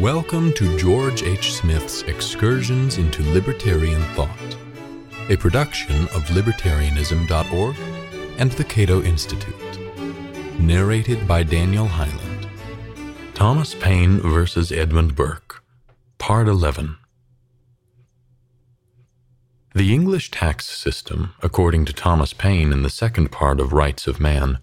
Welcome to George H. Smith's Excursions into Libertarian Thought, a production of Libertarianism.org and the Cato Institute. Narrated by Daniel Highland. Thomas Paine versus Edmund Burke, Part 11. The English tax system, according to Thomas Paine in the second part of Rights of Man,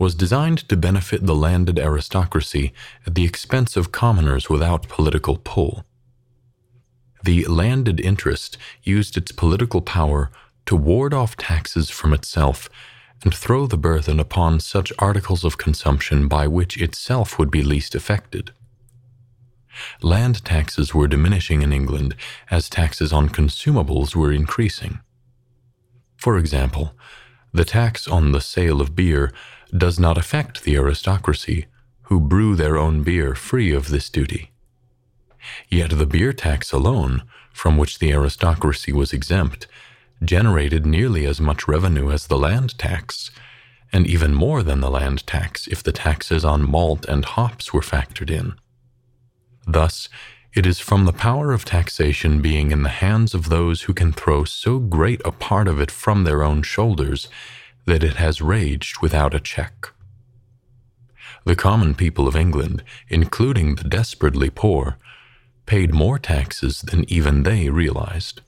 was designed to benefit the landed aristocracy at the expense of commoners without political pull. The landed interest used its political power to ward off taxes from itself and throw the burthen upon such articles of consumption by which itself would be least affected. Land taxes were diminishing in England as taxes on consumables were increasing. For example, the tax on the sale of beer does not affect the aristocracy, who brew their own beer free of this duty. Yet the beer tax alone, from which the aristocracy was exempt, generated nearly as much revenue as the land tax, and even more than the land tax if the taxes on malt and hops were factored in. Thus, it is from the power of taxation being in the hands of those who can throw so great a part of it from their own shoulders that it has raged without a check. The common people of England, including the desperately poor, paid more taxes than even they realized.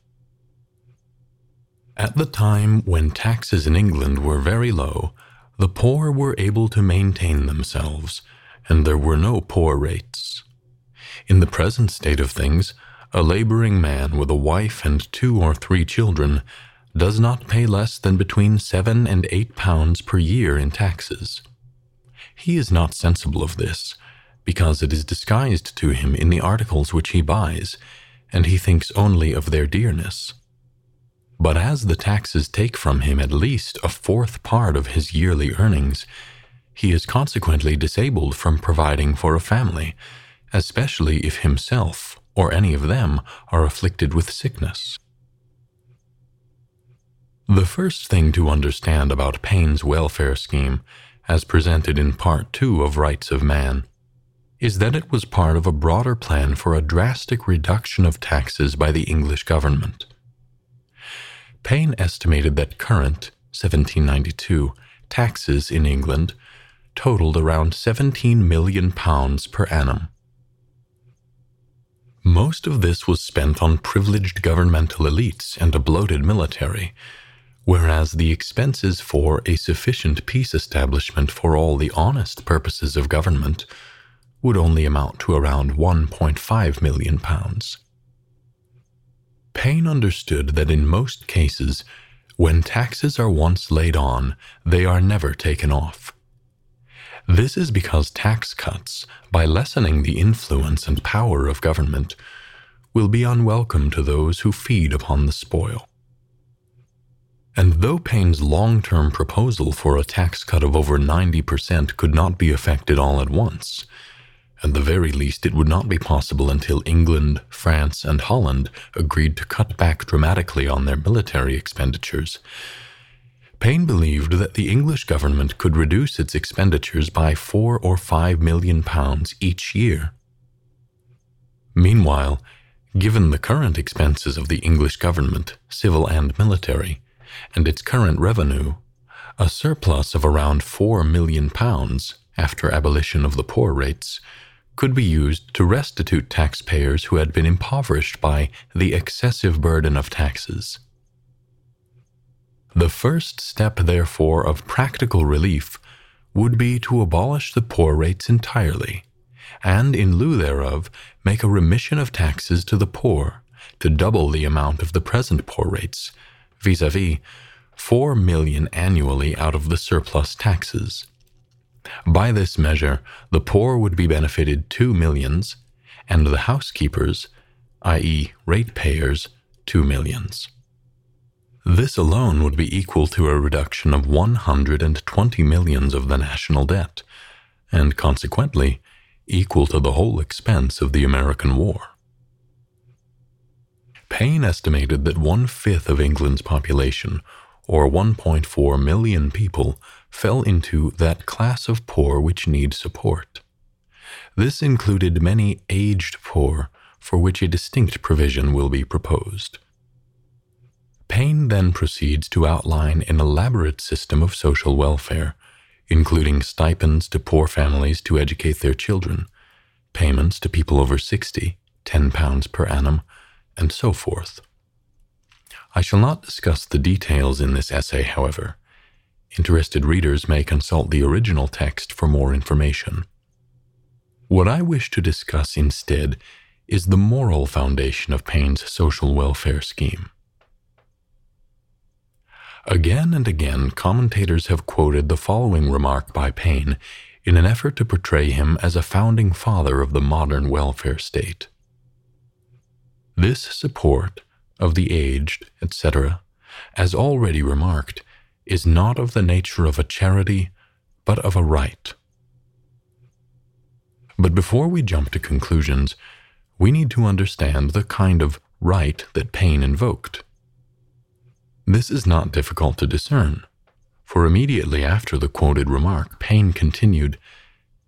At the time when taxes in England were very low, the poor were able to maintain themselves, and there were no poor rates. In the present state of things, a laboring man with a wife and 2 or 3 children does not pay less than between 7 and 8 pounds per year in taxes. He is not sensible of this, because it is disguised to him in the articles which he buys, and he thinks only of their dearness. But as the taxes take from him at least a 4th part of his yearly earnings, he is consequently disabled from providing for a family, especially if himself or any of them are afflicted with sickness. The first thing to understand about Paine's welfare scheme, as presented in Part 2 of Rights of Man, is that it was part of a broader plan for a drastic reduction of taxes by the English government. Paine estimated that current, 1792, taxes in England totaled around £17 million per annum. Most of this was spent on privileged governmental elites and a bloated military, whereas the expenses for a sufficient peace establishment for all the honest purposes of government would only amount to around £1.5 million. Paine understood that in most cases, when taxes are once laid on, they are never taken off. This is because tax cuts, by lessening the influence and power of government, will be unwelcome to those who feed upon the spoil. And though Paine's long-term proposal for a tax cut of over 90% could not be effected all at once, at the very least it would not be possible until England, France, and Holland agreed to cut back dramatically on their military expenditures, Paine believed that the English government could reduce its expenditures by 4 or 5 million pounds each year. Meanwhile, given the current expenses of the English government, civil and military, and its current revenue, a surplus of around 4 million pounds, after abolition of the poor rates, could be used to restitute taxpayers who had been impoverished by the excessive burden of taxes. The first step, therefore, of practical relief would be to abolish the poor rates entirely, and in lieu thereof make a remission of taxes to the poor to double the amount of the present poor rates, vis-à-vis 4 million annually out of the surplus taxes. By this measure, the poor would be benefited 2 millions, and the housekeepers, i.e. ratepayers, 2 millions. This alone would be equal to a reduction of 120 millions of the national debt, and consequently equal to the whole expense of the American war. Paine estimated that 1/5 of England's population, or 1.4 million people, fell into that class of poor which need support. This included many aged poor, for which a distinct provision will be proposed. Paine then proceeds to outline an elaborate system of social welfare, including stipends to poor families to educate their children, payments to people over 60, £10 per annum, and so forth. I shall not discuss the details in this essay, however. Interested readers may consult the original text for more information. What I wish to discuss instead is the moral foundation of Paine's social welfare scheme. Again and again, commentators have quoted the following remark by Paine in an effort to portray him as a founding father of the modern welfare state. This support of the aged, etc., as already remarked, is not of the nature of a charity, but of a right. But before we jump to conclusions, we need to understand the kind of right that Paine invoked. This is not difficult to discern, for immediately after the quoted remark, Paine continued,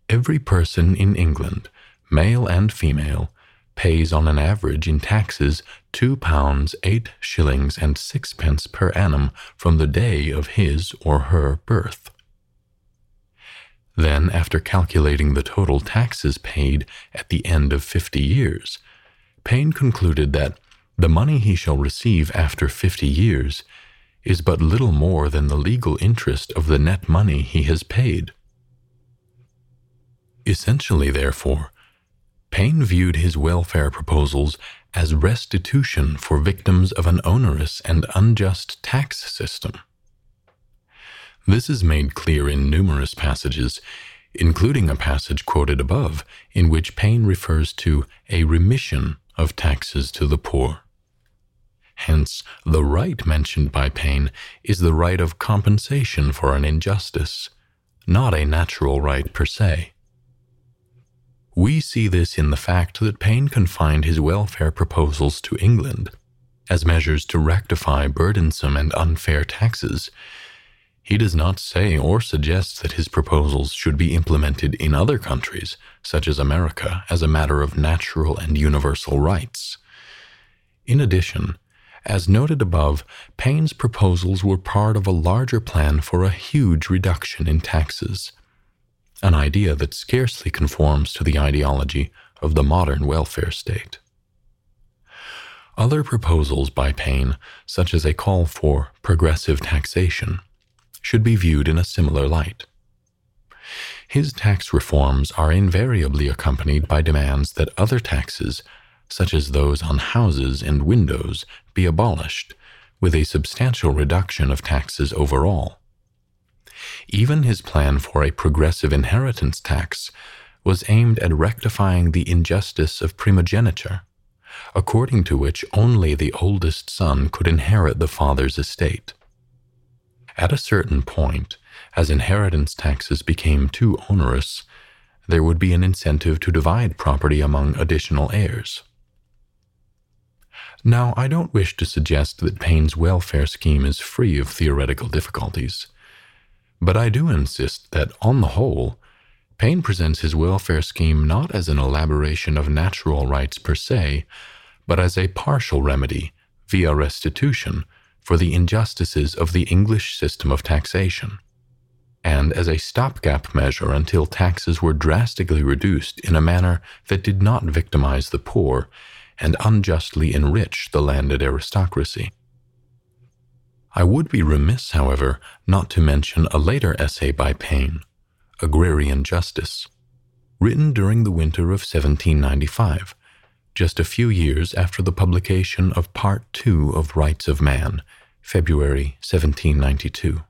"Every person in England, male and female, pays on an average in taxes £2, 8s, and 6d per annum from the day of his or her birth." Then, after calculating the total taxes paid at the end of 50 years, Paine concluded that the money he shall receive after 50 years is but little more than the legal interest of the net money he has paid. Essentially, therefore, Paine viewed his welfare proposals as restitution for victims of an onerous and unjust tax system. This is made clear in numerous passages, including a passage quoted above, in which Paine refers to a remission of taxes to the poor. Hence, the right mentioned by Paine is the right of compensation for an injustice, not a natural right per se. We see this in the fact that Paine confined his welfare proposals to England as measures to rectify burdensome and unfair taxes. He does not say or suggest that his proposals should be implemented in other countries, such as America, as a matter of natural and universal rights. In addition, as noted above, Paine's proposals were part of a larger plan for a huge reduction in taxes, an idea that scarcely conforms to the ideology of the modern welfare state. Other proposals by Paine, such as a call for progressive taxation, should be viewed in a similar light. His tax reforms are invariably accompanied by demands that other taxes, such as those on houses and windows, be abolished, with a substantial reduction of taxes overall. Even his plan for a progressive inheritance tax was aimed at rectifying the injustice of primogeniture, according to which only the oldest son could inherit the father's estate. At a certain point, as inheritance taxes became too onerous, there would be an incentive to divide property among additional heirs. Now, I don't wish to suggest that Paine's welfare scheme is free of theoretical difficulties, but I do insist that, on the whole, Paine presents his welfare scheme not as an elaboration of natural rights per se, but as a partial remedy, via restitution, for the injustices of the English system of taxation, and as a stopgap measure until taxes were drastically reduced in a manner that did not victimize the poor and unjustly enrich the landed aristocracy. I would be remiss, however, not to mention a later essay by Paine, Agrarian Justice, written during the winter of 1795, just a few years after the publication of Part 2 of Rights of Man, February 1792.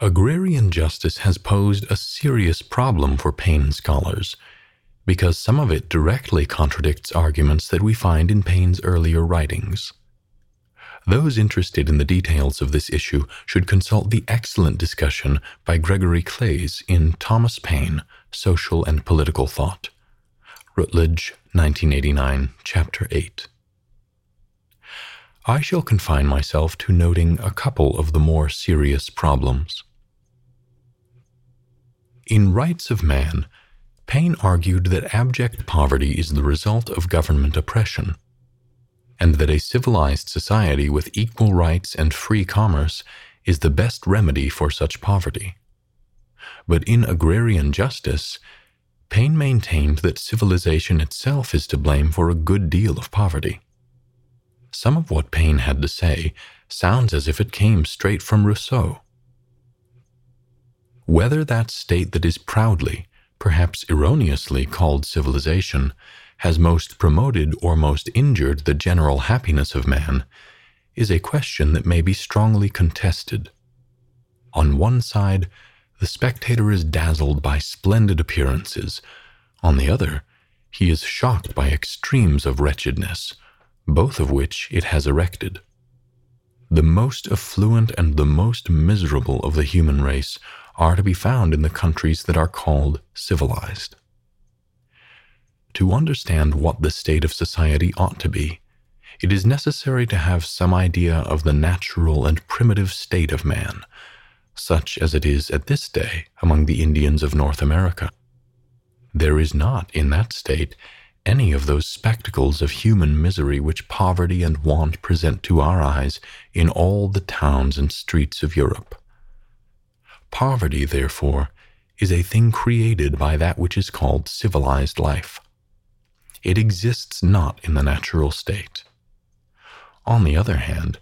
Agrarian Justice has posed a serious problem for Paine scholars, because some of it directly contradicts arguments that we find in Paine's earlier writings. Those interested in the details of this issue should consult the excellent discussion by Gregory Clayes in Thomas Paine, Social and Political Thought, Routledge, 1989, Chapter 8. I shall confine myself to noting a couple of the more serious problems. In Rights of Man, Paine argued that abject poverty is the result of government oppression, and that a civilized society with equal rights and free commerce is the best remedy for such poverty. But in agrarian justice, Paine maintained that civilization itself is to blame for a good deal of poverty. Some of what Paine had to say sounds as if it came straight from Rousseau. Whether that state that is proudly, perhaps erroneously, called civilization has most promoted or most injured the general happiness of man is a question that may be strongly contested. On one side, the spectator is dazzled by splendid appearances. On the other, he is shocked by extremes of wretchedness, both of which it has erected. The most affluent and the most miserable of the human race are to be found in the countries that are called civilized. To understand what the state of society ought to be, it is necessary to have some idea of the natural and primitive state of man, such as it is at this day among the Indians of North America. There is not in that state any of those spectacles of human misery which poverty and want present to our eyes in all the towns and streets of Europe. Poverty, therefore, is a thing created by that which is called civilized life. It exists not in the natural state. On the other hand,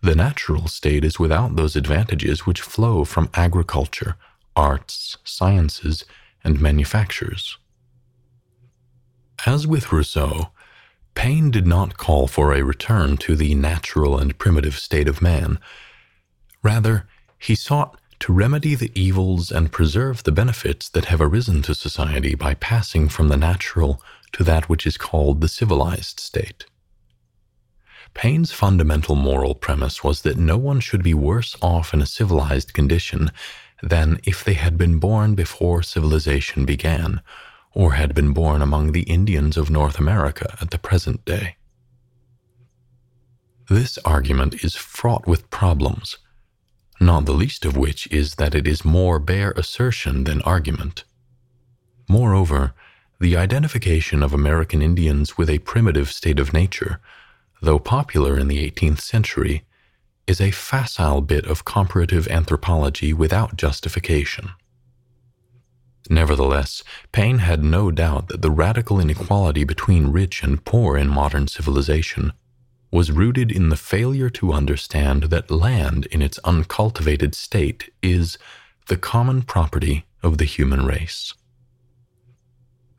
the natural state is without those advantages which flow from agriculture, arts, sciences, and manufactures. As with Rousseau, Paine did not call for a return to the natural and primitive state of man. Rather, he sought to remedy the evils and preserve the benefits that have arisen to society by passing from the natural to that which is called the civilized state. Paine's fundamental moral premise was that no one should be worse off in a civilized condition than if they had been born before civilization began, or had been born among the Indians of North America at the present day. This argument is fraught with problems, not the least of which is that it is more bare assertion than argument. Moreover, the identification of American Indians with a primitive state of nature, though popular in the 18th century, is a facile bit of comparative anthropology without justification. Nevertheless, Paine had no doubt that the radical inequality between rich and poor in modern civilization was rooted in the failure to understand that land in its uncultivated state is the common property of the human race.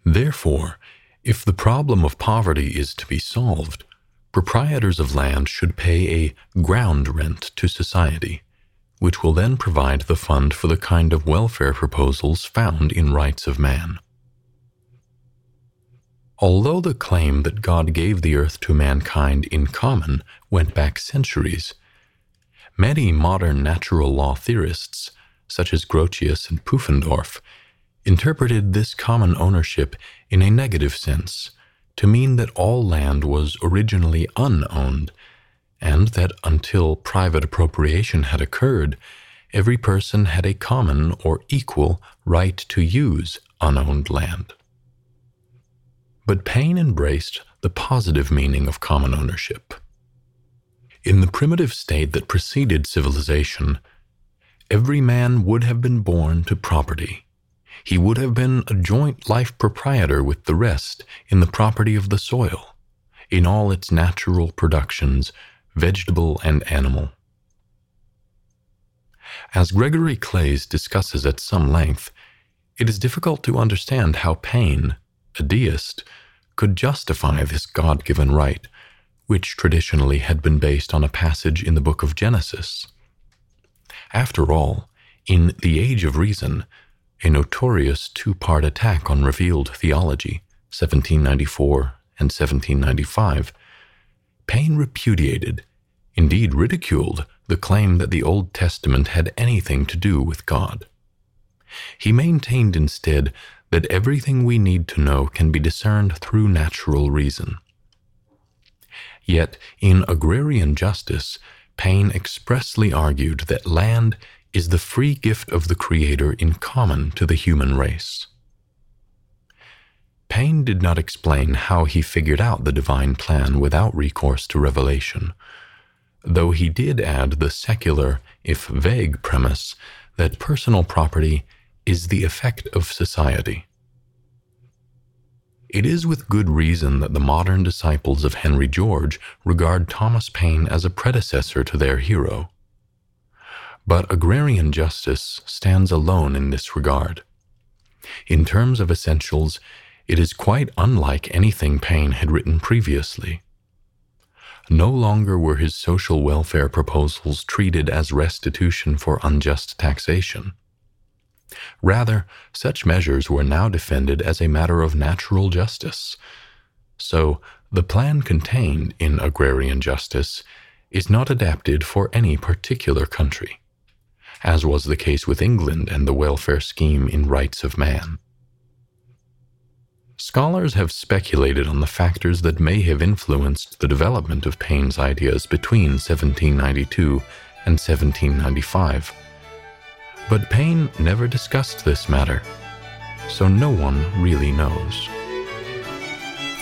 Therefore, if the problem of poverty is to be solved, proprietors of land should pay a ground rent to society, which will then provide the fund for the kind of welfare proposals found in Rights of Man. Although the claim that God gave the earth to mankind in common went back centuries, many modern natural law theorists, such as Grotius and Pufendorf, interpreted this common ownership in a negative sense to mean that all land was originally unowned, and that until private appropriation had occurred, every person had a common or equal right to use unowned land. But Paine embraced the positive meaning of common ownership. In the primitive state that preceded civilization, every man would have been born to property. He would have been a joint life proprietor with the rest in the property of the soil, in all its natural productions, vegetable and animal. As Gregory Clayes discusses at some length, it is difficult to understand how Paine, a deist, could justify this God-given right, which traditionally had been based on a passage in the book of Genesis. After all, in The Age of Reason, a notorious two-part attack on revealed theology, 1794 and 1795, Paine repudiated, indeed ridiculed, the claim that the Old Testament had anything to do with God. He maintained instead that everything we need to know can be discerned through natural reason. Yet, in Agrarian Justice, Paine expressly argued that land is the free gift of the Creator in common to the human race. Paine did not explain how he figured out the divine plan without recourse to revelation, though he did add the secular, if vague, premise that personal property is the effect of society. It is with good reason that the modern disciples of Henry George regard Thomas Paine as a predecessor to their hero. But agrarian justice stands alone in this regard. In terms of essentials, it is quite unlike anything Paine had written previously. No longer were his social welfare proposals treated as restitution for unjust taxation. Rather, such measures were now defended as a matter of natural justice. So, the plan contained in agrarian justice is not adapted for any particular country, as was the case with England and the welfare scheme in Rights of Man. Scholars have speculated on the factors that may have influenced the development of Paine's ideas between 1792 and 1795. But Paine never discussed this matter, so no one really knows.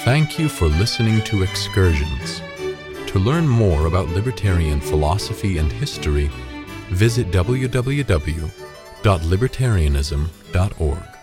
Thank you for listening to Excursions. To learn more about libertarian philosophy and history, visit www.libertarianism.org.